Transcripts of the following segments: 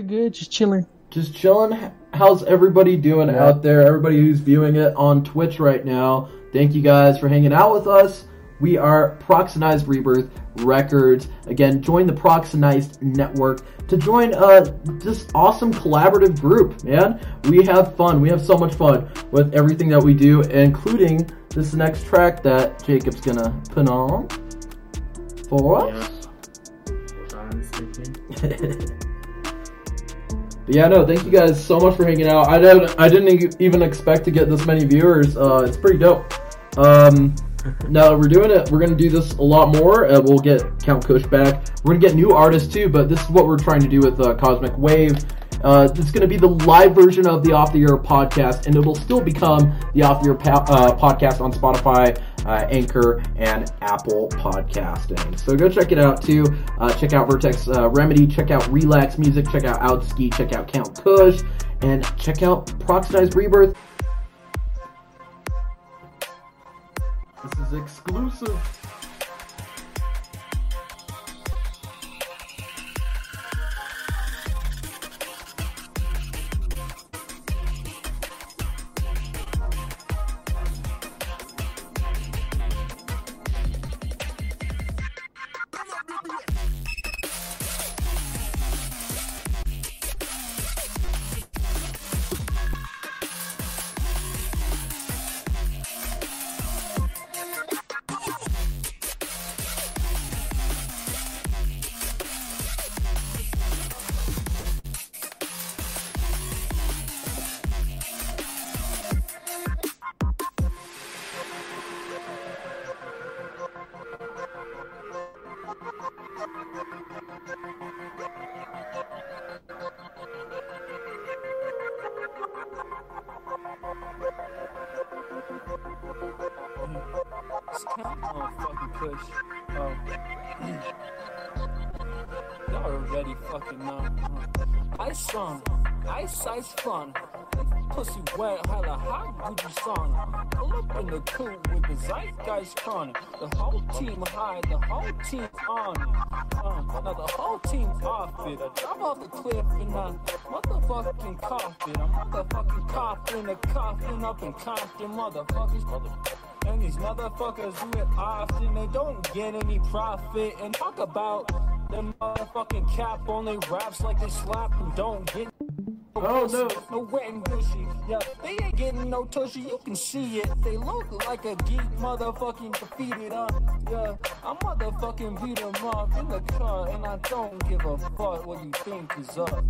Pretty good, just chilling. Just chilling. How's everybody doing out there? Everybody who's viewing it on Twitch right now, thank you guys for hanging out with us. We are Proxinized Rebirth Records. Again, join the Proxinized Network to join this awesome collaborative group, man. We have fun. We have so much fun with everything that we do, including this next track that Jacob's going to put on for us. Yeah, no, thank you guys so much for hanging out. I didn't even expect to get this many viewers. It's pretty dope. Now we're doing it. We're going to do this a lot more. We'll get Count Kush back. We're going to get new artists too, but this is what we're trying to do with Cosmic Wave. It's going to be the live version of the Off The Air podcast, and it'll still become the Off The Air podcast on Spotify, Anchor, and Apple Podcasting. So go check it out too. Check out Vertex Remedy. Check out Relax Music. Check out Outski. Check out Count Kush. And check out Proxinized Rebirth. This is exclusive. Compton motherfuckers, and these motherfuckers do it often. They don't get any profit, and talk about them motherfucking cap on they raps like they slap and don't get no wet and gushy. Yeah, they ain't getting no tushy, you can see it. They look like a geek motherfucking defeated, yeah. I motherfucking beat them up in the car, and I don't give a fuck what you think is up.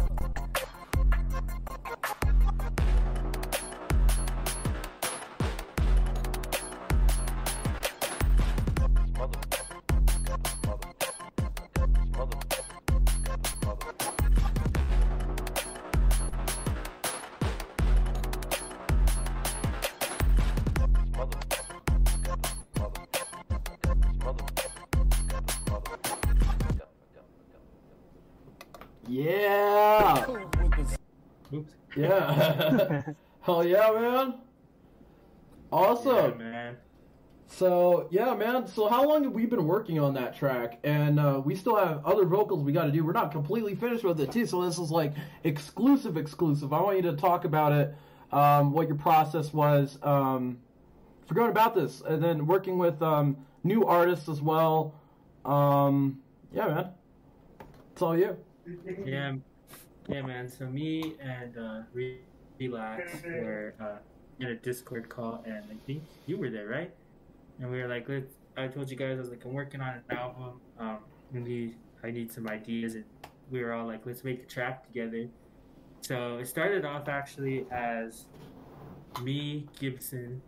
Yeah. Hell yeah, man. Awesome. Yeah, man. So, yeah, man. So how long have we been working on that track? And we still have other vocals we got to do. We're not completely finished with it, too. So this is, like, exclusive. I want you to talk about it, what your process was for going about this. And then working with new artists as well. Yeah, man. It's all you. Yeah. Yeah, man. So me and Relax were in a Discord call, and I think you were there, right? And we were like, I told you guys, I was like, I'm working on an album. I need some ideas, and we were all like, let's make a track together. So it started off actually as me, Gibson,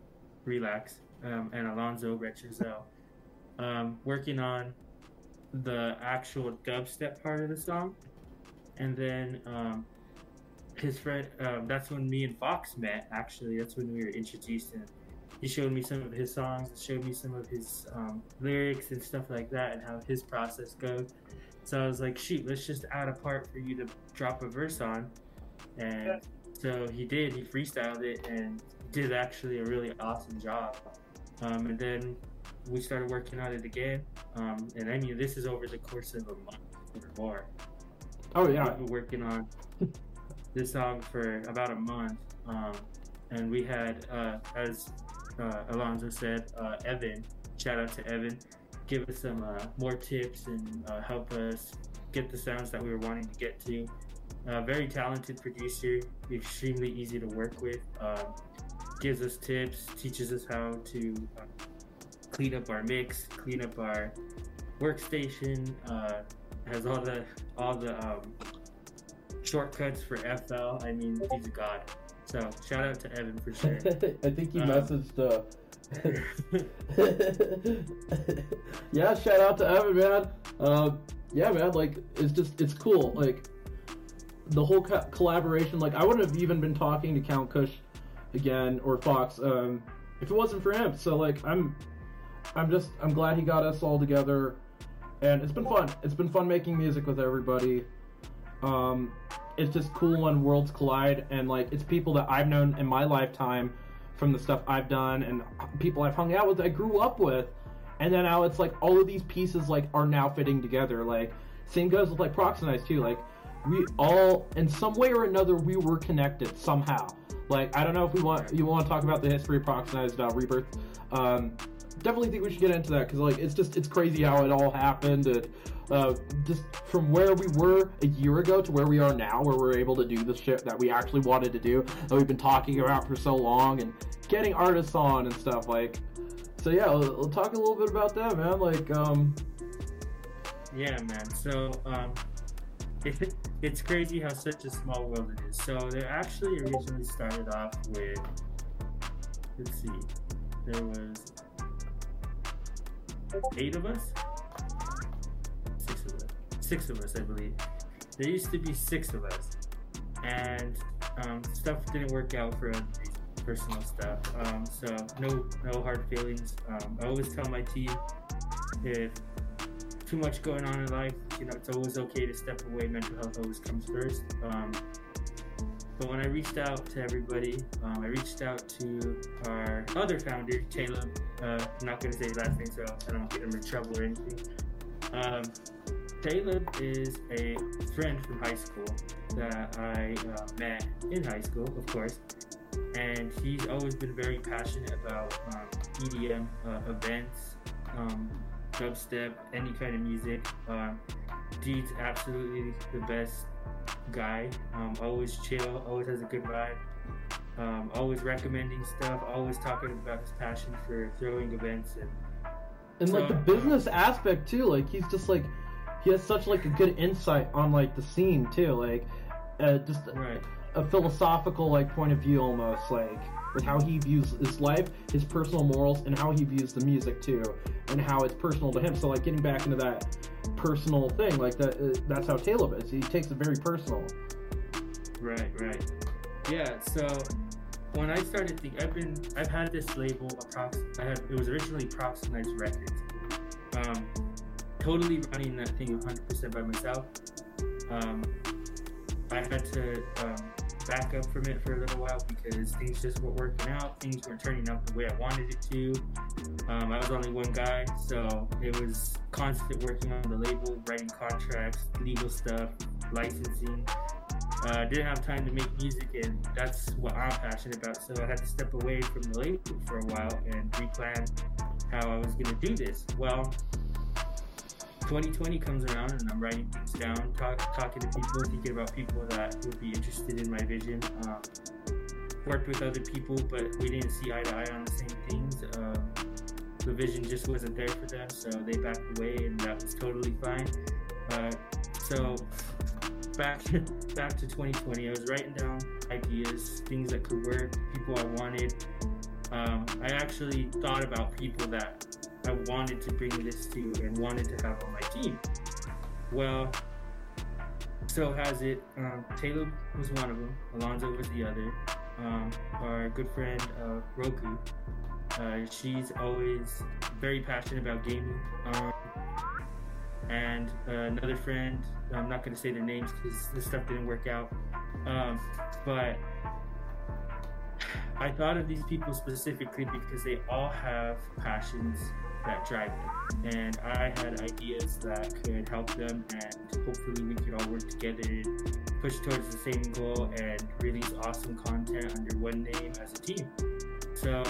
Relax, and Alonzo Herrera working on the actual dubstep part of the song. And then his friend, that's when me and Fox met, actually. That's when we were introduced, and he showed me some of his songs, showed me some of his lyrics and stuff like that, and how his process goes. So I was like, shoot, let's just add a part for you to drop a verse on. And so he did. He freestyled it and did actually a really awesome job. And then we started working on it again. And I mean, this is over the course of a month or more. Oh yeah. We've been working on this song for about a month, and we had, as Alonzo said, Evan. Shout out to Evan. Give us some more tips and help us get the sounds that we were wanting to get to. Very talented producer, extremely easy to work with. Gives us tips, teaches us how to clean up our mix, clean up our workstation. Has all the shortcuts for FL. I mean, he's a god. So shout out to Evan for sure. I think he messaged. Yeah, shout out to Evan, man. Yeah, man. Like, it's cool. Like, the whole collaboration. Like, I wouldn't have even been talking to Count Kush again or Fox if it wasn't for him. So like, I'm glad he got us all together. And it's been fun. It's been fun making music with everybody. It's just cool when worlds collide, and like, it's people that I've known in my lifetime from the stuff I've done, and people I've hung out with, I grew up with, and then now it's like all of these pieces like are now fitting together. Like, same goes with like Proxinized too. Like, we all, in some way or another, we were connected somehow. Like, I don't know if you want to talk about the history of Proxinized Rebirth. Definitely think we should get into that, because like, it's crazy how it all happened, and just from where we were a year ago to where we are now, where we're able to do the shit that we actually wanted to do, that we've been talking about for so long, and getting artists on and stuff. Like, so yeah, we'll talk a little bit about that, man. Like, yeah, man. So it's crazy how such a small world it is. So they actually originally started off with, let's see, there was 8 of us? 6 of us, I believe. There used to be 6 of us, and stuff didn't work out for personal stuff. So no hard feelings. I always tell my team, if too much going on in life, you know, it's always okay to step away. Mental health always comes first. But when I reached out to everybody, I reached out to our other founder, Caleb. I'm not going to say his last name, so I don't get him in trouble or anything. Caleb is a friend from high school that I met in high school, of course. And he's always been very passionate about EDM events, dubstep, any kind of music. Deed's absolutely the best guy. Always chill, always has a good vibe, always recommending stuff, always talking about his passion for throwing events, and so, like, the business aspect too. Like, he's just like, he has such like a good insight on like the scene too, like just right. A philosophical like point of view almost, like with how he views his life, his personal morals, and how he views the music too, and how it's personal to him. So like, getting back into that personal thing, like that's how Caleb is. He takes it very personal. Right. Yeah. So when I started thinking, I've had this label, it was originally Proxinized Records. Totally running that thing 100% by myself. I had to back up from it for a little while because things just weren't working out. Things weren't turning out the way I wanted it to. I was only one guy, so it was constant working on the label, writing contracts, legal stuff, licensing. Didn't have time to make music, and that's what I'm passionate about. So I had to step away from the label for a while and replan how I was going to do this. Well, 2020 comes around, and I'm writing things down, talking to people, thinking about people that would be interested in my vision. Worked with other people, but we didn't see eye to eye on the same things. The vision just wasn't there for them, so they backed away, and that was totally fine. So back to 2020, I was writing down ideas, things that could work, people I wanted. I actually thought about people that I wanted to bring this to and wanted to have on my team. Well, so has it. Caleb was one of them. Alonzo was the other. Our good friend Roku. She's always very passionate about gaming. And another friend. I'm not going to say their names because this stuff didn't work out. But I thought of these people specifically because they all have passions that drive them. And I had ideas that could help them, and hopefully we could all work together and push towards the same goal and release awesome content under one name as a team. So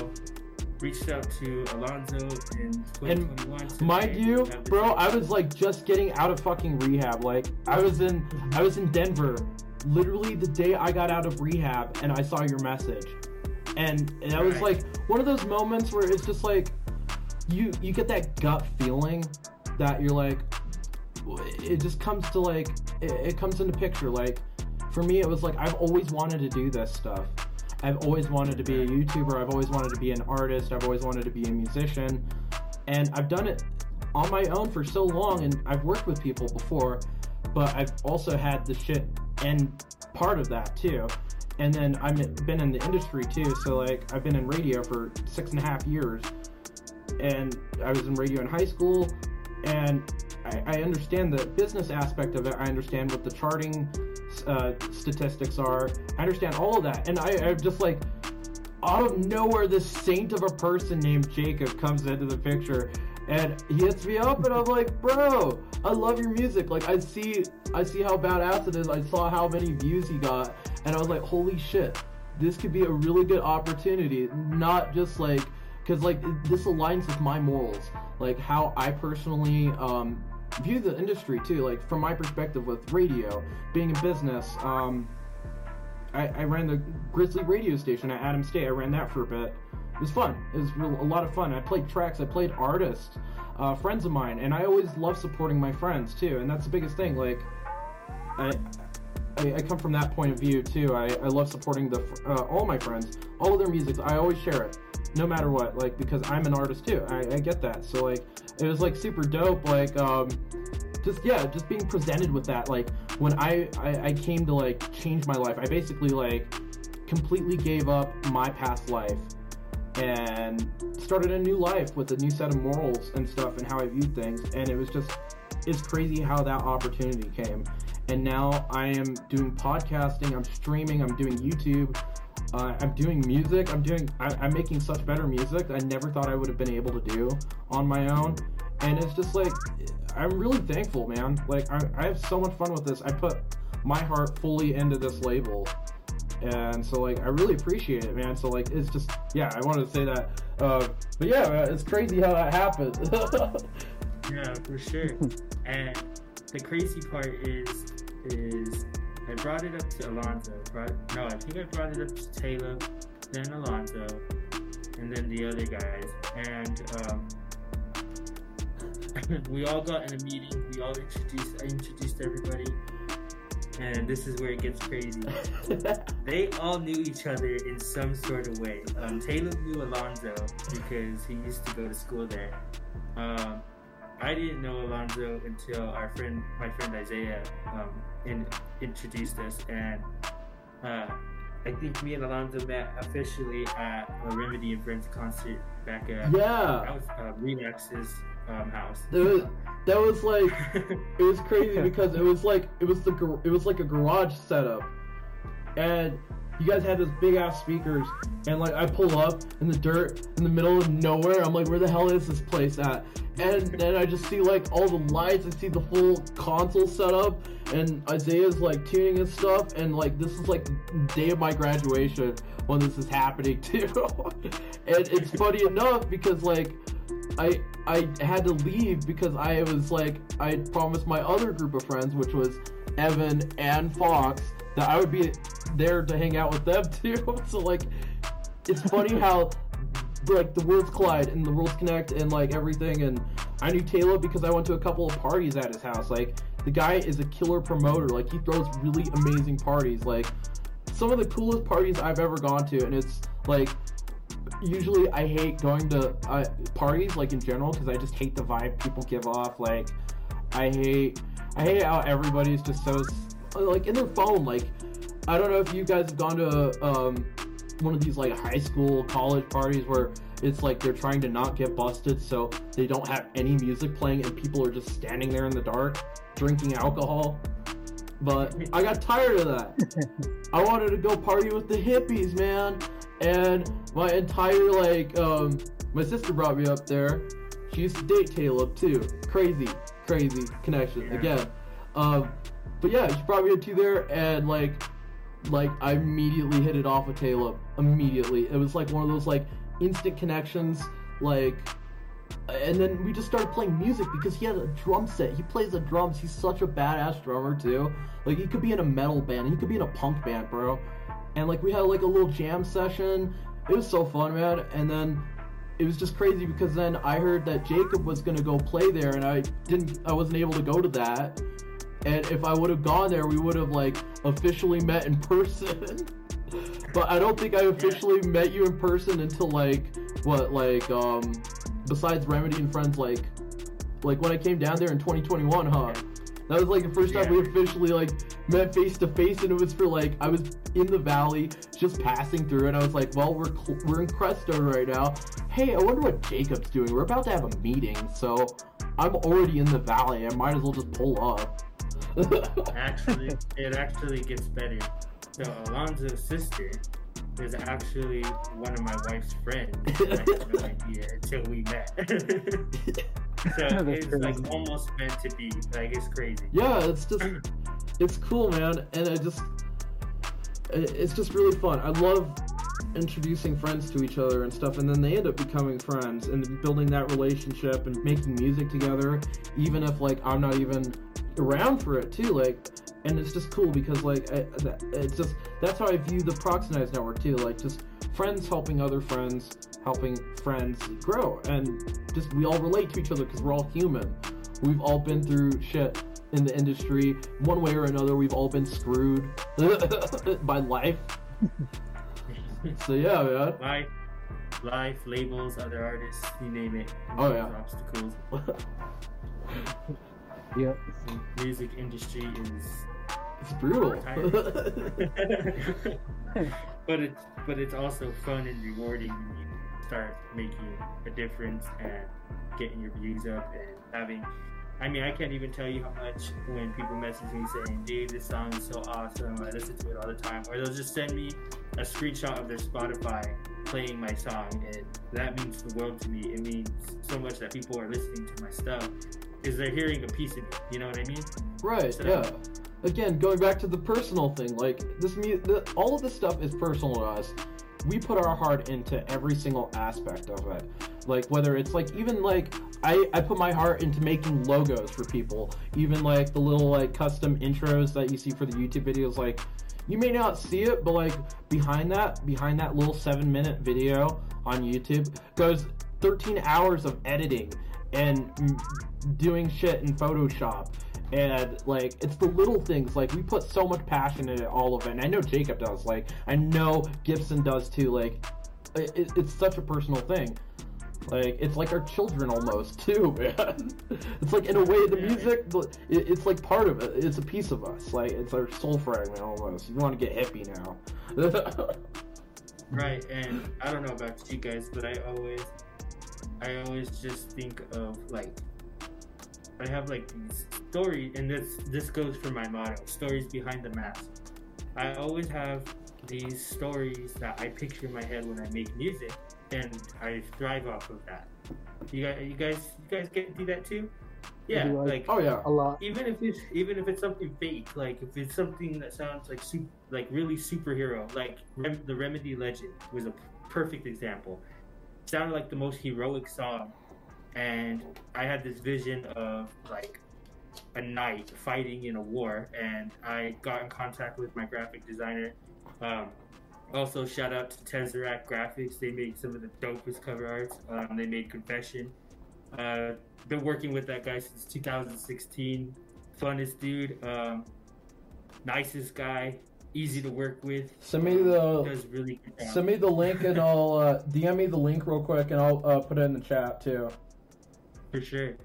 reached out to Alonzo in 2021. And mind you, bro, I was like just getting out of fucking rehab. Like I was in Denver literally the day I got out of rehab, and I saw your message. And that was like one of those moments where it's just like you get that gut feeling that you're like, it just comes to like, it comes into picture. Like for me, it was like, I've always wanted to do this stuff. I've always wanted to be a YouTuber. I've always wanted to be an artist. I've always wanted to be a musician. And I've done it on my own for so long, and I've worked with people before, but I've also had the shit and part of that too. And then I've been in the industry too. So like I've been in radio for 6.5 years, and I was in radio in high school, and I understand the business aspect of it. I understand what the charting statistics are. I understand all of that. And I'm just like, out of nowhere, this saint of a person named Jacob comes into the picture, and he hits me up, and I'm like, bro, I love your music. Like I see how badass it is. I saw how many views he got, and I was like, holy shit, this could be a really good opportunity. Not just like, because like this aligns with my morals, like how I personally view the industry too, like from my perspective with radio, being a business. I ran the Grizzly radio station at Adam State. I ran that for a bit. It was fun. It was a lot of fun. I played tracks. I played artists, friends of mine, and I always love supporting my friends too. And that's the biggest thing. Like I come from that point of view too. I love supporting all my friends, all of their music. I always share it, no matter what, like, because I'm an artist too. I get that. So like it was like super dope, like just being presented with that. Like when I came to like change my life, I basically like completely gave up my past life and started a new life with a new set of morals and stuff and how I viewed things. And it was just, it's crazy how that opportunity came. And now I am doing podcasting, I'm streaming, I'm doing YouTube, I'm doing music, I'm making such better music that I never thought I would have been able to do on my own. And it's just like, I'm really thankful, man. Like I have so much fun with this. I put my heart fully into this label, and so like I really appreciate it, man. So like it's just, yeah, I wanted to say that, but yeah, it's crazy how that happened. Yeah, for sure. And the crazy part is I brought it up to Alonzo, I think I brought it up to Taylor, then Alonzo, and then the other guys. And we all got in a meeting, we all I introduced everybody, and this is where it gets crazy. They all knew each other in some sort of way. Taylor knew Alonzo because he used to go to school there. I didn't know Alonzo until my friend Isaiah introduced us, and I think me and Alonzo met officially at a Remedy and Friends concert back at Relax's house. That was like, it was crazy because it was like a garage setup, and you guys had those big ass speakers, and like I pull up in the dirt in the middle of nowhere. I'm like, where the hell is this place at? And then I just see like all the lights, I see the full console set up, and Isaiah's like tuning and stuff, and like this is like the day of my graduation when this is happening too. And it's funny enough because like I had to leave because I was like, I promised my other group of friends, which was Evan and Fox, that I would be there to hang out with them too. So like it's funny how like the worlds collide and the worlds connect and like everything. And I knew Taylor because I went to a couple of parties at his house. Like the guy is a killer promoter. Like he throws really amazing parties, like some of the coolest parties I've ever gone to. And it's like, usually I hate going to parties like in general because I just hate the vibe people give off. Like I hate how everybody's just so like in their phone. Like I don't know if you guys have gone to one of these like high school college parties where it's like they're trying to not get busted, so they don't have any music playing and people are just standing there in the dark drinking alcohol. But I got tired of that. I wanted to go party with the hippies, man. And my entire like my sister brought me up there. She used to date Caleb too. Crazy connection. Yeah. Again. But yeah, she brought me up to there, and like I immediately hit it off with Caleb. Immediately. It was like one of those like instant connections, like, and then we just started playing music because he had a drum set. He plays the drums. He's such a badass drummer too. Like, he could be in a metal band. He could be in a punk band, bro. And like, we had like a little jam session. It was so fun, man. And then it was just crazy because then I heard that Jacob was gonna go play there, and I wasn't able to go to that. And if I would have gone there, we would have like officially met in person. But I don't think I officially met you in person until like besides Remedy and Friends, like when I came down there in 2021, huh? That was like the first time we officially like met face to face, and it was for like, I was in the valley just passing through, and I was like, well, we're in Cresto right now. Hey, I wonder what Jacob's doing. We're about to have a meeting, so I'm already in the valley. I might as well just pull up. It actually gets better. So Alonzo's sister is actually one of my wife's friends. I had no idea until we met. So it's crazy. Like almost meant to be. Like, it's crazy. Yeah, it's just, it's cool, man. And it's just really fun. I love introducing friends to each other and stuff, and then they end up becoming friends and building that relationship and making music together, even if like I'm not even around for it too. Like, and it's just cool because like it's just, that's how I view the Proxinized Network too. Like, just friends helping other friends, helping friends grow, and just we all relate to each other because we're all human. We've all been through shit in the industry one way or another. We've all been screwed by life. So yeah, man. Life, labels, other artists, you name it. Oh yeah. Obstacles. Yep. The music industry is, it's brutal. but it's also fun and rewarding when you start making a difference and getting your views up and having, I mean, I can't even tell you how much when people message me saying, dude, this song is so awesome, I listen to it all the time, or they'll just send me a screenshot of their Spotify playing my song, and that means the world to me. It means so much that people are listening to my stuff, is they're hearing a piece of it, you know what I mean? Right, so, yeah. Again, going back to the personal thing, like, all of this stuff is personal to us. We put our heart into every single aspect of it. Like, whether it's, like, even, like, I put my heart into making logos for people. Even, like, the little, like, custom intros that you see for the YouTube videos, like, you may not see it, but, like, behind that little 7-minute video on YouTube goes 13 hours of editing and doing shit in Photoshop. And, like, it's the little things. Like, we put so much passion into all of it. And I know Jacob does. Like, I know Gibson does, too. Like, it's such a personal thing. Like, it's like our children almost, too, man. It's like, in a way, the music, it's like part of it. It's a piece of us. Like, it's our soul fragment almost. You want to get hippie now. Right, and I don't know about you guys, but I always just think of, like, I have like these stories, and this goes for my motto, stories behind the mask. I always have these stories that I picture in my head when I make music, and I thrive off of that. You guys get do that too? Yeah, like, oh yeah, a lot. Even if it's something fake, like if it's something that sounds like really superhero, like the Remedy Legend was a perfect example. It sounded like the most heroic song. And I had this vision of like a knight fighting in a war, and I got in contact with my graphic designer. Also, shout out to Tesseract Graphics. They made some of the dopest cover arts. They made Confession. Been working with that guy since 2016. Funnest dude, nicest guy, easy to work with. Send me the link, and I'll DM me the link real quick, and I'll put it in the chat too. For sure.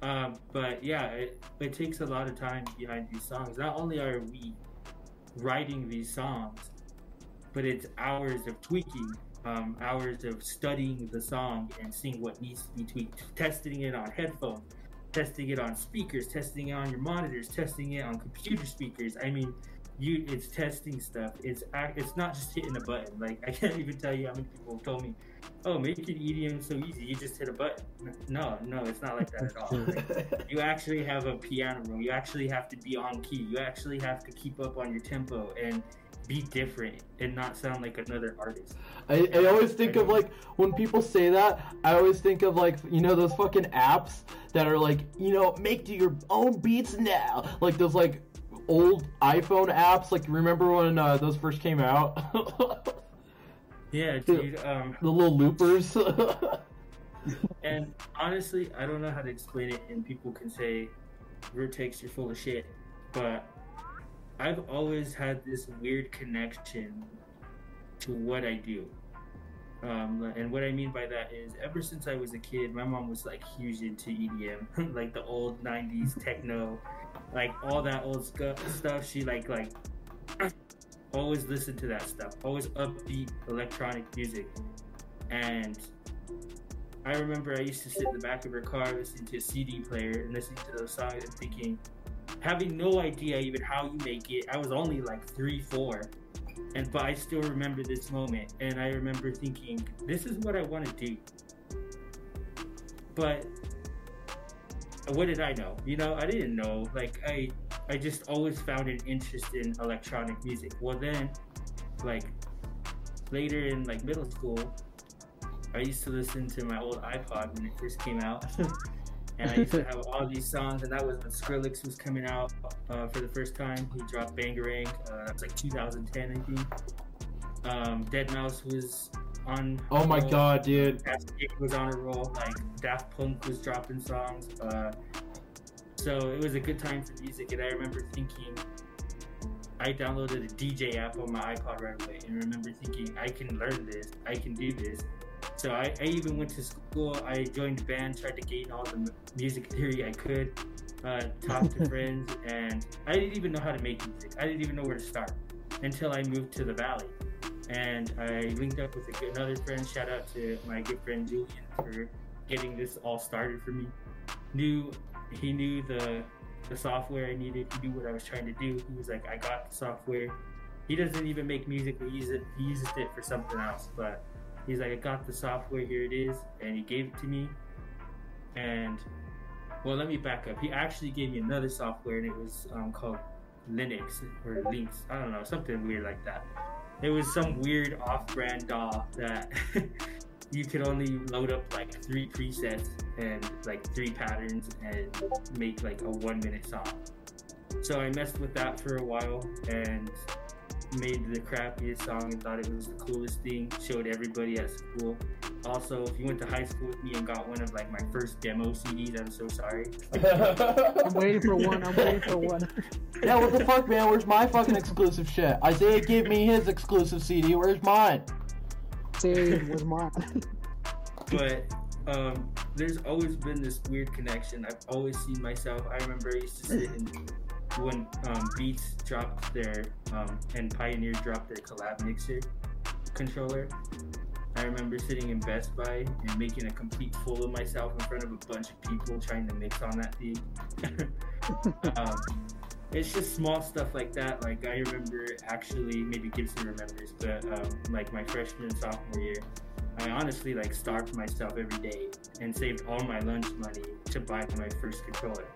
But yeah, it takes a lot of time behind these songs. Not only are we writing these songs, but it's hours of tweaking, hours of studying the song and seeing what needs to be tweaked, testing it on headphones, testing it on speakers, testing it on your monitors, testing it on computer speakers. I mean, it's testing stuff. It's not just hitting a button. Like, I can't even tell you how many people have told me, "Oh, make it EDM so easy. You just hit a button." No, it's not like that at all. Like, you actually have a piano room. You actually have to be on key. You actually have to keep up on your tempo and be different and not sound like another artist. I always think of, like, when people say that, I always think of, like, you know, those fucking apps that are like, you know, make your own beats now. Like those, like, old iPhone apps. Like, remember when those first came out? Yeah, dude. The little loopers. And honestly, I don't know how to explain it, and people can say, "Vertex, you're full of shit," but I've always had this weird connection to what I do. And what I mean by that is, ever since I was a kid, my mom was, like, huge into EDM, like the old 90s techno, like all that old stuff. She like always listened to that stuff, always upbeat electronic music. And I remember I used to sit in the back of her car listening to a CD player and listening to those songs and thinking, having no idea even how you make it. I was only like 3, 4, but I still remember this moment. And I remember thinking, this is what I want to do. But what did I know? You know, I didn't know. Like, I just always found an interest in electronic music. Well, then, like, later in, like, middle school, I used to listen to my old iPod when it first came out. And I used to have all these songs, and that was when Skrillex was coming out for the first time. He dropped Bangarang. That was like 2010, I think. Deadmau5 was on. Oh my god, dude! Outski was on a roll. Like, Daft Punk was dropping songs. So it was a good time for music, and I remember thinking, I downloaded a DJ app on my iPod right away, and remember thinking, I can learn this, I can do this. So I even went to school. I joined a band, tried to gain all the music theory I could, talked to friends, and I didn't even know how to make music. I didn't even know where to start until I moved to the Valley. And I linked up with another friend. Shout out to my good friend Julian for getting this all started for me. He knew the software I needed. He knew what I was trying to do. He was like, I got the software. He doesn't even make music, but he uses it for something else. But he's like, I got the software, here it is. And he gave it to me. And, well, let me back up. He actually gave me another software, and it was called Linux or Links. I don't know, something weird like that. It was some weird off-brand DAW that you could only load up like 3 presets and like 3 patterns and make like a 1-minute song. So I messed with that for a while and made the crappiest song and thought it was the coolest thing, showed everybody at school. Also, if you went to high school with me and got one of like my first demo CDs, I'm so sorry. I'm waiting for one. Yeah, what the fuck, man? Where's my fucking exclusive shit? Isaiah gave me his exclusive CD. Where's mine? Same, where's mine? But there's always been this weird connection. I've always seen myself. I remember I used to sit and when Beats dropped their and Pioneer dropped their collab mixer controller, I remember sitting in Best Buy and making a complete fool of myself in front of a bunch of people trying to mix on that thing. It's just small stuff like that. Like, I remember, actually, maybe Gibson remembers, but like my freshman and sophomore year, I honestly like starved myself every day and saved all my lunch money to buy my first controller.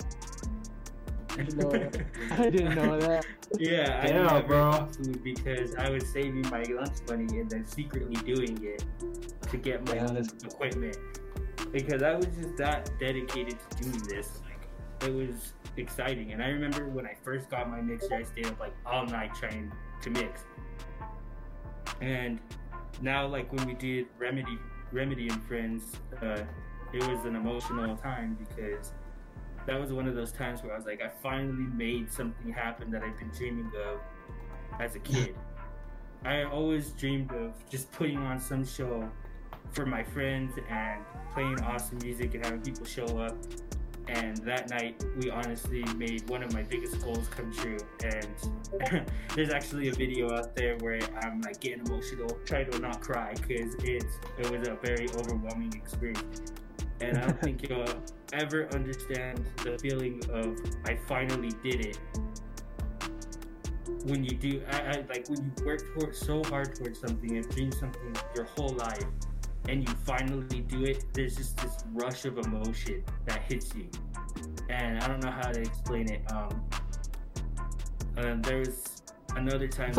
I didn't know that. Yeah, I know, bro. Because I was saving my lunch money and then secretly doing it to get my equipment. Because I was just that dedicated to doing this. Like, it was exciting. And I remember when I first got my mixer, I stayed up like all night trying to mix. And now, like, when we did Remedy and Friends, it was an emotional time because that was one of those times where I was like, I finally made something happen that I've been dreaming of as a kid. I always dreamed of just putting on some show for my friends and playing awesome music and having people show up. And that night, we honestly made one of my biggest goals come true. And there's actually a video out there where I'm like getting emotional, trying to not cry, because it was a very overwhelming experience. And I don't think you'll ever understand the feeling of I finally did it when you do, like when you work so hard towards something and dream something your whole life, and you finally do it, there's just this rush of emotion that hits you. And I don't know how to explain it. There was another time. It's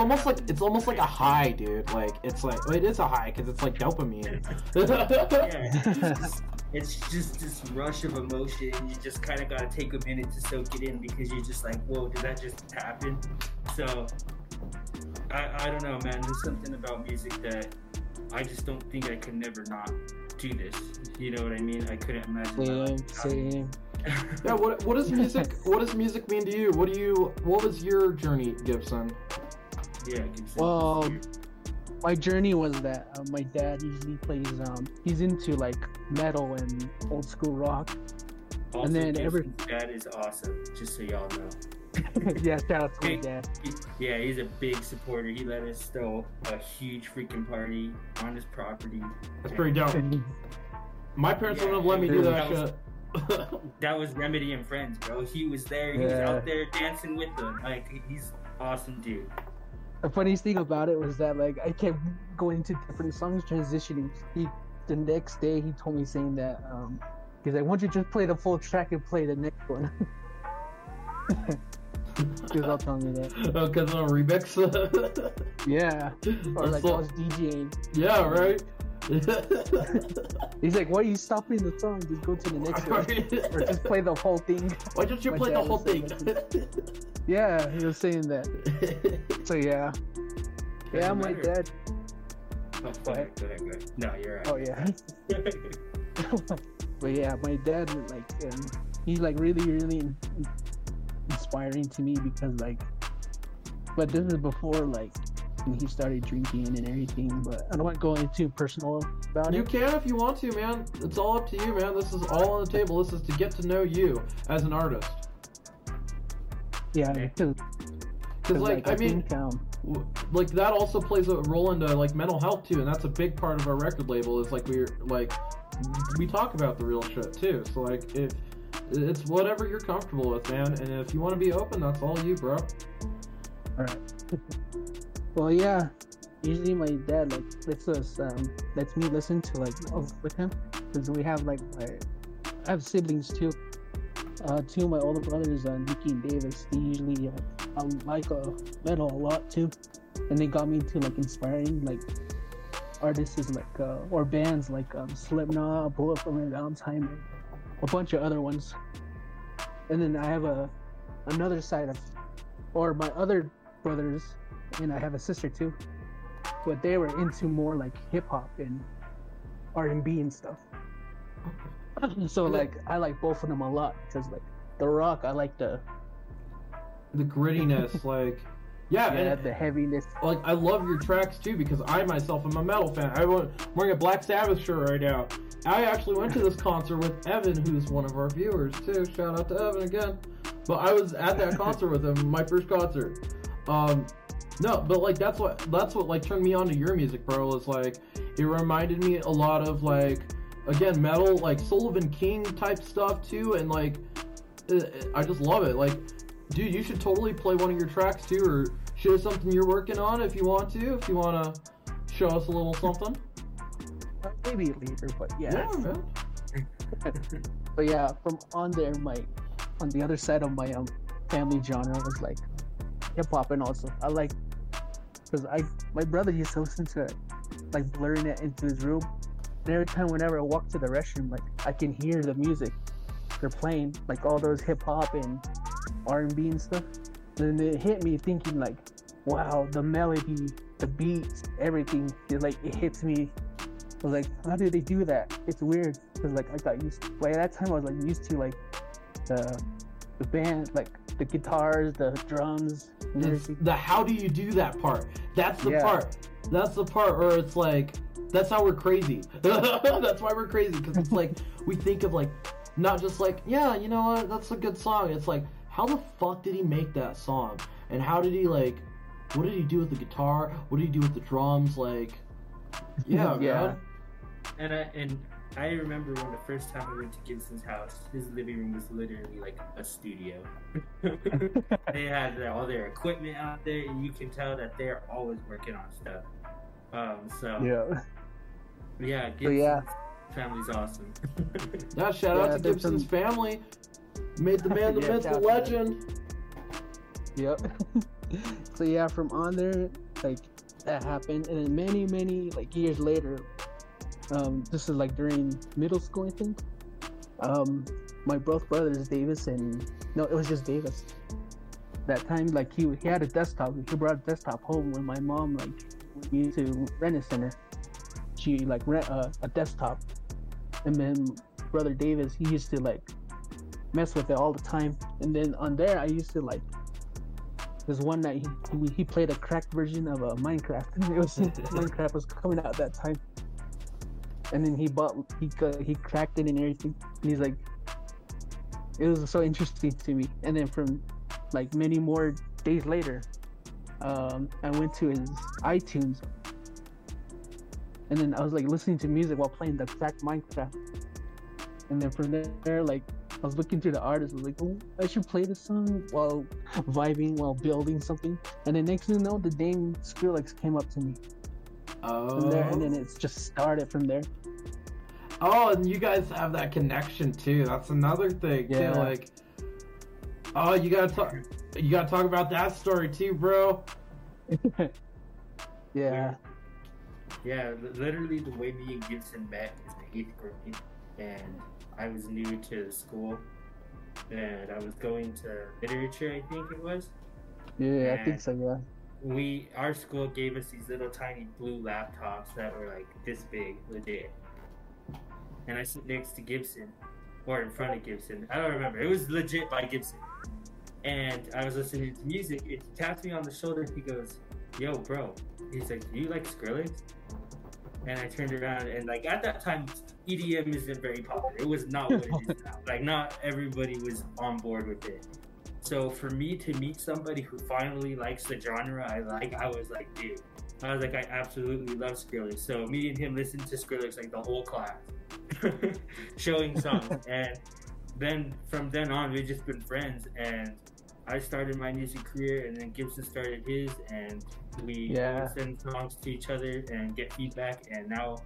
almost like a high, dude. Like it is a high because it's like dopamine. It's just this rush of emotion. You just kind of gotta take a minute to soak it in because you're just like, whoa, did that just happen? So I don't know, man. There's something about music that I just don't think I could never not do this. You know what I mean? I couldn't imagine. Same. Yeah. What does music mean to you? What was your journey, Gibson? Yeah, Gibson. Well, my journey was that my dad usually plays. He's into like metal and old school rock. Also, and then dad is awesome. Just so y'all know. Yeah, shout out to my dad. Yeah, he's a big supporter. He let us throw a huge freaking party on his property. That's pretty dope. My parents wouldn't have let me do that shit. That was Remedy and Friends, bro. He was there. He was out there dancing with them. Like, he's awesome, dude. The funniest thing about it was that, like, I kept going to different songs, transitioning. The next day, he told me saying that, he's like, why don't you just play the full track and play the next one? Because I'll tell me that. Oh, because of RYLVX? Yeah. Or like, I was DJing. Yeah, right? He's like, why are you stopping the song? Just go to the next one. Or just play the whole thing. Why don't you play the whole thing? Yeah, he was saying that. So, yeah. Yeah, my dad. Oh, sorry. No, you're right. Oh, yeah. But yeah, my dad, like, he's like really, really inspiring to me because like, but this is before like when he started drinking and everything, but I don't want to go into personal about it. You can if you want to, man. It's all up to you, man. This is all on the table. This is to get to know you as an artist. Yeah, because like I mean that also plays a role into like mental health too, and that's a big part of our record label is like we're like we talk about the real shit too. So like if it's whatever you're comfortable with, man. And if you want to be open, that's all you, bro. Alright. Well, yeah. Usually my dad, like, lets me listen to, like, with him. Because we have, like, I have siblings, too. Two of my older brothers, Nicky and Davis, they usually like metal a lot, too. And they got me into, like, inspiring, like, artists, like, or bands, like, Slipknot, Bullet for My Valentine, a bunch of other ones. And then I have another side of, or my other brothers, and I have a sister too, but they were into more like hip-hop and R&B and stuff. So like I like both of them a lot because like the rock, I like the grittiness. Like yeah, the heaviness. Like I love your tracks too because I myself am a metal fan. I'm wearing a Black Sabbath shirt right now. I actually went to this concert with Evan, who's one of our viewers too. Shout out to Evan again. But I was at that concert with him, my first concert. No, but like that's what like turned me on to your music, bro. Is like it reminded me a lot of like again metal, like Sullivan King type stuff too, and like I just love it. Like, dude, you should totally play one of your tracks too, or show something you're working on if you want to. If you want to show us a little something. Maybe later, but yeah. But yeah, from on there, on the other side of my family genre was like hip hop, and also I like because my brother used to listen to it, like blurring it into his room, and every time whenever I walk to the restroom, like I can hear the music they're playing, like all those hip hop and R&B and stuff. And it hit me thinking like, wow, the melody, the beats, everything, it hits me. I was like, how do they do that? It's weird, because like I got used to, like at that time I was like used to like the band, like the guitars, the drums, the how do you do that part. That's the part where it's like, that's how we're crazy. That's why we're crazy, because it's like we think of like not just like, yeah, you know what, that's a good song. It's like, how the fuck did he make that song? And how did he like, what did he do with the guitar? What did he do with the drums? Like yeah, man. And I remember when the first time we went to Gibson's house, his living room was literally like a studio. They had all their equipment out there, and you can tell that they're always working on stuff. Gibson's family's awesome. Now, shout out to Gibson's family. Made the man, the myth, the legend. Yep. So yeah, from on there, like, that happened, and then many like years later, this is like during middle school, I think. My both brothers, Davis and it was just Davis. That time, like, he had a desktop. He brought a desktop home when my mom like went to rent a center. She like rent a desktop, and then brother Davis, he used to like mess with it all the time. And then on there, I used to like. There's one night he played a cracked version of Minecraft. Minecraft was coming out that time. And then he cracked it and everything. And he's like, it was so interesting to me. And then from like many more days later, I went to his iTunes. And then I was like listening to music while playing the cracked Minecraft. And then from there, like, I was looking through the artist. I was like, oh, I should play this song while vibing, while building something. And then next thing you know, the name Skrillex came up to me. Oh. From there, and then it's just started from there. Oh, and you guys have that connection too. That's another thing. Yeah. Too. Like, oh, you gotta talk about that story too, bro. Yeah. Yeah, literally the way me and Gibson met is the 8th grade, and I was new to school, and I was going to literature, I think it was. Yeah, and I think so, yeah. Our school gave us these little tiny blue laptops that were like this big, legit. And I sit next to Gibson, or in front of Gibson. I don't remember. It was legit by Gibson. And I was listening to music. It taps me on the shoulder. He goes, yo, bro. He's like, do you like Skrillex? And I turned around, and like at that time, EDM isn't very popular. It was not what it is now. Like, not everybody was on board with it. So for me to meet somebody who finally likes the genre I was like, dude. I was like, I absolutely love Skrillex. So me and him listened to Skrillex like the whole class, showing songs. And then from then on, we've just been friends. And I started my music career, and then Gibson started his, and we send songs to each other and get feedback, and now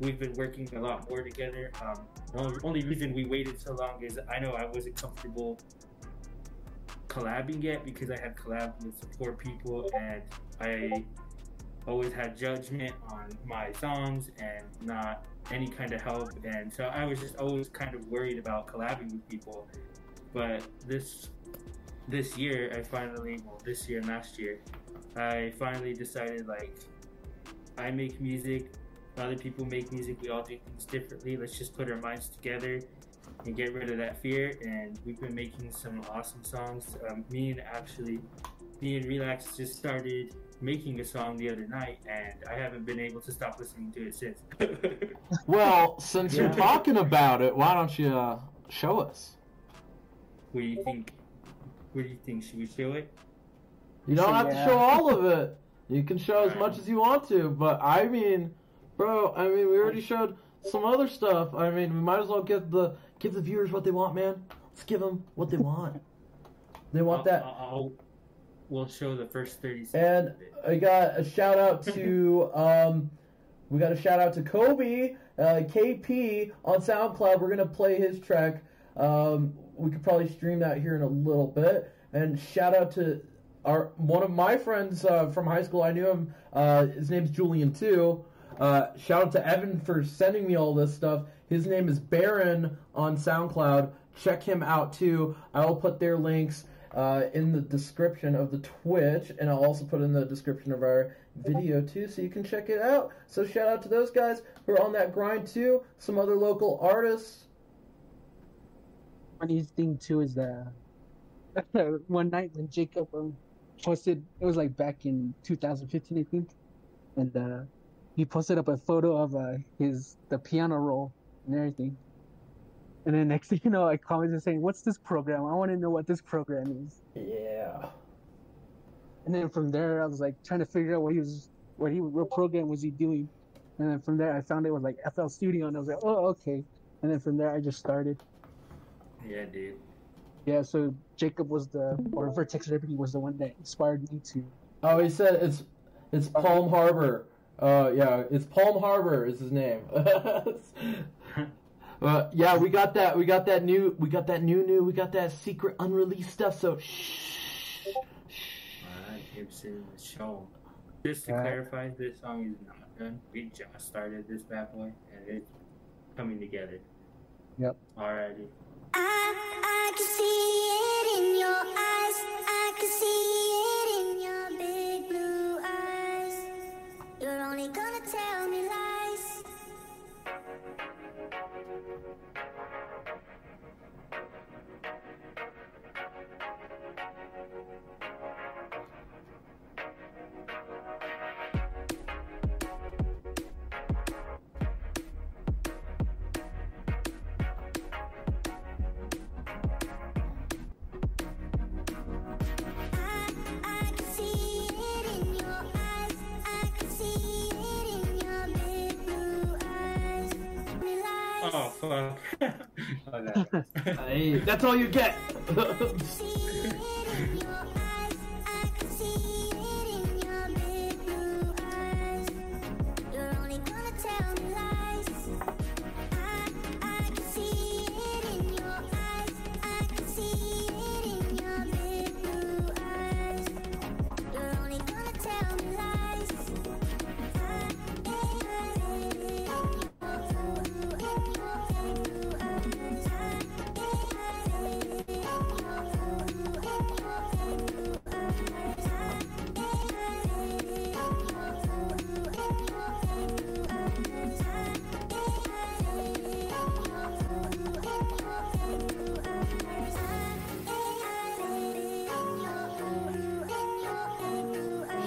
we've been working a lot more together. The only reason we waited so long is I know I wasn't comfortable collabing yet because I had collabed with poor people, and I always had judgment on my songs and not any kind of help, and so I was just always kind of worried about collabing with people. But this year and last year, I finally decided, like, I make music, other people make music, we all do things differently. Let's just put our minds together and get rid of that fear. And we've been making some awesome songs. Me and Relax just started making a song the other night, and I haven't been able to stop listening to it since. Well, since you're talking about it, why don't you show us? What do you think? Should we show it? You don't have to show all of it. You can show as much as you want to, but we already showed some other stuff. I mean, we might as well give the viewers what they want, man. Let's give them what they want. They want that. We'll show the first 30 seconds. And I got a shout out to Kobe, KP on SoundCloud. We're gonna play his track. We could probably stream that here in a little bit. And shout out to one of my friends from high school. I knew him. His name's Julian too. Shout out to Evan for sending me all this stuff. His name is Baron on SoundCloud. Check him out too. I will put their links in the description of the Twitch, and I'll also put in the description of our video too, so you can check it out. So shout out to those guys who are on that grind too. Some other local artists. Funny thing too is that one night when Jacob posted, it was like back in 2015, I think, and he posted up a photo of the piano roll and everything. And then next thing you know, I commented saying, "What's this program? I want to know what this program is." Yeah. And then from there, I was like trying to figure out what program was he doing. And then from there, I found it was like FL Studio, and I was like, oh, okay. And then from there, I just started. Yeah, dude. Yeah, so Jacob was the, or Vertex Remedy was the one that inspired me to. Oh, he said it's Palm Harbor. Yeah, it's Palm Harbor is his name. Yeah, we got that secret unreleased stuff. So shh. All right, Gibson, show. Just to clarify, this song is not done. We just started this bad boy, and it's coming together. Yep. Alrighty. I can see it in your eyes. I can see it in your big blue eyes. You're only gonna tell me lies. Oh, fuck. Oh, no. Hey, that's all you get.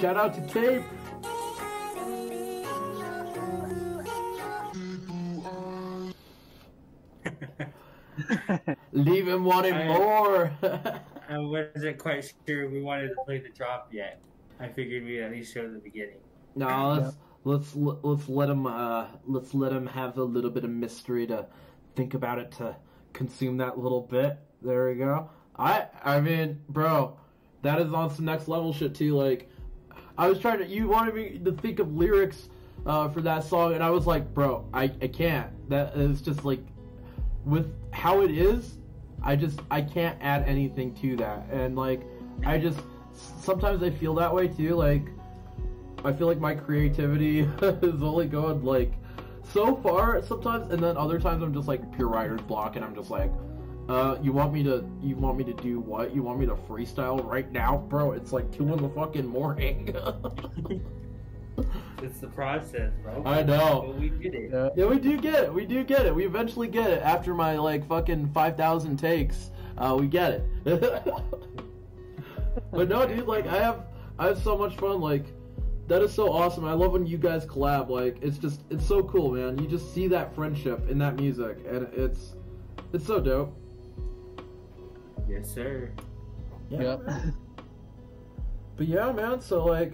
Shout out to Caleb. Leave him wanting more. I wasn't quite sure we wanted to play the drop yet. I figured we'd at least show the beginning. No, let's let him have a little bit of mystery to think about it, to consume that little bit. There we go. I mean, bro, that is on some next level shit too. Like, I was trying to, you wanted me to think of lyrics for that song, and I was like, bro, I can't. That is just like, with how it is, I can't add anything to that. And like, sometimes I feel that way too. Like, I feel like my creativity is only going like so far sometimes, and then other times I'm just like pure writer's block, and I'm just like, you want me to do what? You want me to freestyle right now? Bro, it's like 2 in the fucking morning. It's the process, bro. I know. But we get it. Yeah, we do get it. We eventually get it after my, like, fucking 5,000 takes. We get it. But no, dude, like, I have so much fun. Like, that is so awesome. I love when you guys collab. Like, it's so cool, man. You just see that friendship in that music, and it's so dope. Yes, sir. Yep. But yeah, man, so like,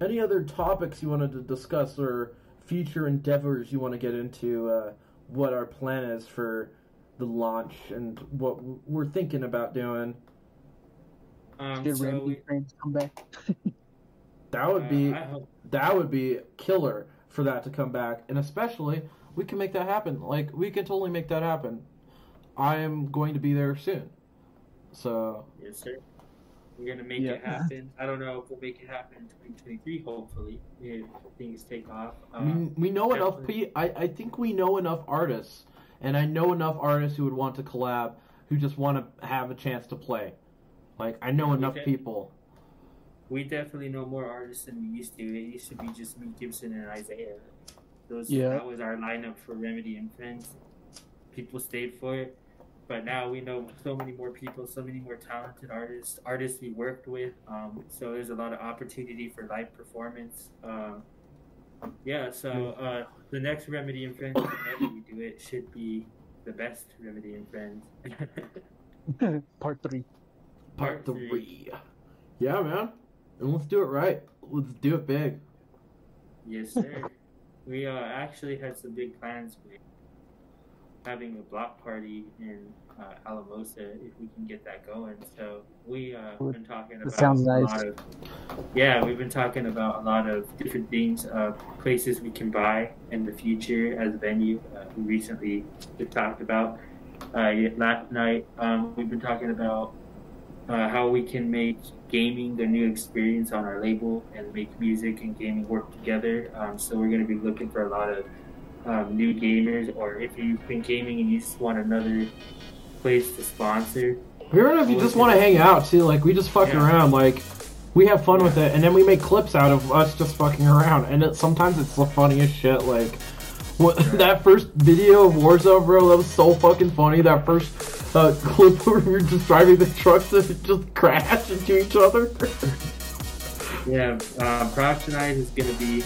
any other topics you wanted to discuss or future endeavors you want to get into, what our plan is for the launch and what we're thinking about doing? Remedy and Friends come back. That would be killer for that to come back, and especially we can make that happen. Like, we can totally make that happen. I am going to be there soon. So. Yes, sir. We're going to make it happen. I don't know if we'll make it happen in 2023, hopefully, if things take off. We know definitely. Enough. I think we know enough artists, and I know enough artists who would want to collab, who just want to have a chance to play. Like, I know enough people. We definitely know more artists than we used to. It used to be just me, Gibson, and Isaiah. That was our lineup for Remedy and Friends. People stayed for it, but now we know so many more people, so many more talented artists we worked with. So there's a lot of opportunity for live performance. So the next Remedy and Friends, whenever we do it, should be the best Remedy and Friends. Part three. Yeah, man. And let's do it right. Let's do it big. Yes, sir. We actually had some big plans with having a block party in Alamosa if we can get that going. So we been talking about we've been talking about a lot of different things, places we can buy in the future as a venue. We recently talked about last night. We've been talking about how we can make gaming a new experience on our label and make music and gaming work together. So we're going to be looking for a lot of new gamers, or if you've been gaming and you just want another place to sponsor. Or if you just want to hang out too, like we just fuck around, like we have fun with it, and then we make clips out of us just fucking around, and sometimes it's the funniest shit. Like that first video of Warzone, bro, that was so fucking funny. That first clip where we were just driving the trucks that just crashed into each other. Yeah, Proxinized is gonna be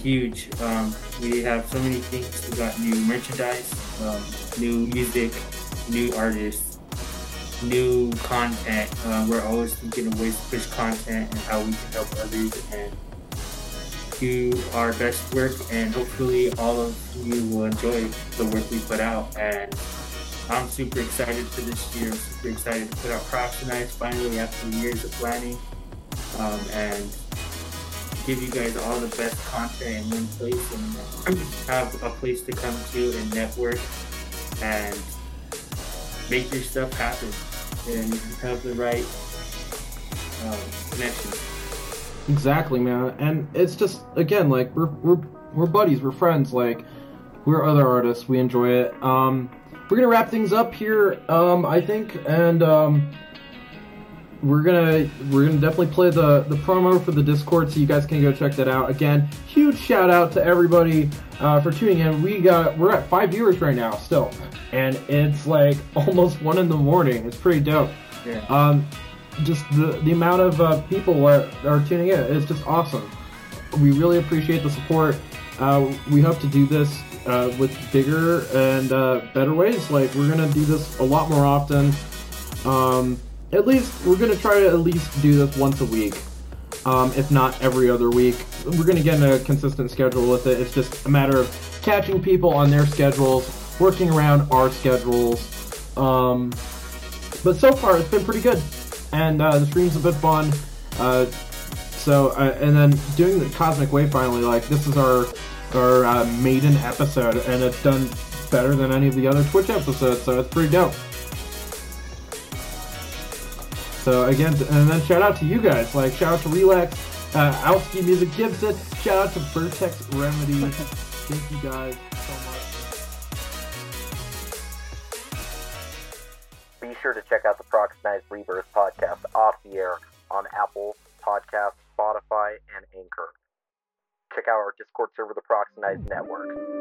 huge. We have so many things. We got new merchandise, new music, new artists, new content. We're always thinking of ways to push content and how we can help others and do our best work. And hopefully all of you will enjoy the work we put out. And I'm super excited for this year. I'm super excited to put out Proxinized finally after years of planning. And give you guys all the best content in one place and have a place to come to and network and make your stuff happen and have the right connections. Exactly, man. And it's just, again, like we're buddies, we're friends, like we're other artists, we enjoy it. We're gonna wrap things up here, I think, and We're gonna definitely play the promo for the Discord, so you guys can go check that out. Again, huge shout out to everybody for tuning in. We're at 5 viewers right now still, and it's like almost 1 a.m. It's pretty dope. Yeah. Just the amount of people that are tuning in, it's just awesome. We really appreciate the support. We hope to do this with bigger and better ways. Like we're gonna do this a lot more often. At least we're gonna try to at least do this once a week, if not every other week. We're gonna get in a consistent schedule with it. It's just a matter of catching people on their schedules, working around our schedules. But so far it's been pretty good, and the streams have been fun. And then doing the Cosmic Wave finally, like this is our maiden episode, and it's done better than any of the other Twitch episodes, so it's pretty dope. So again, and then shout out to you guys, like shout out to Relax, Outski Music Gibson, shout out to Vertex Remedy. Thank you guys so much. Be sure to check out the Proxinized Rebirth podcast Off The Air on Apple Podcasts, Spotify, and Anchor. Check out our Discord server, the Proxinized Network.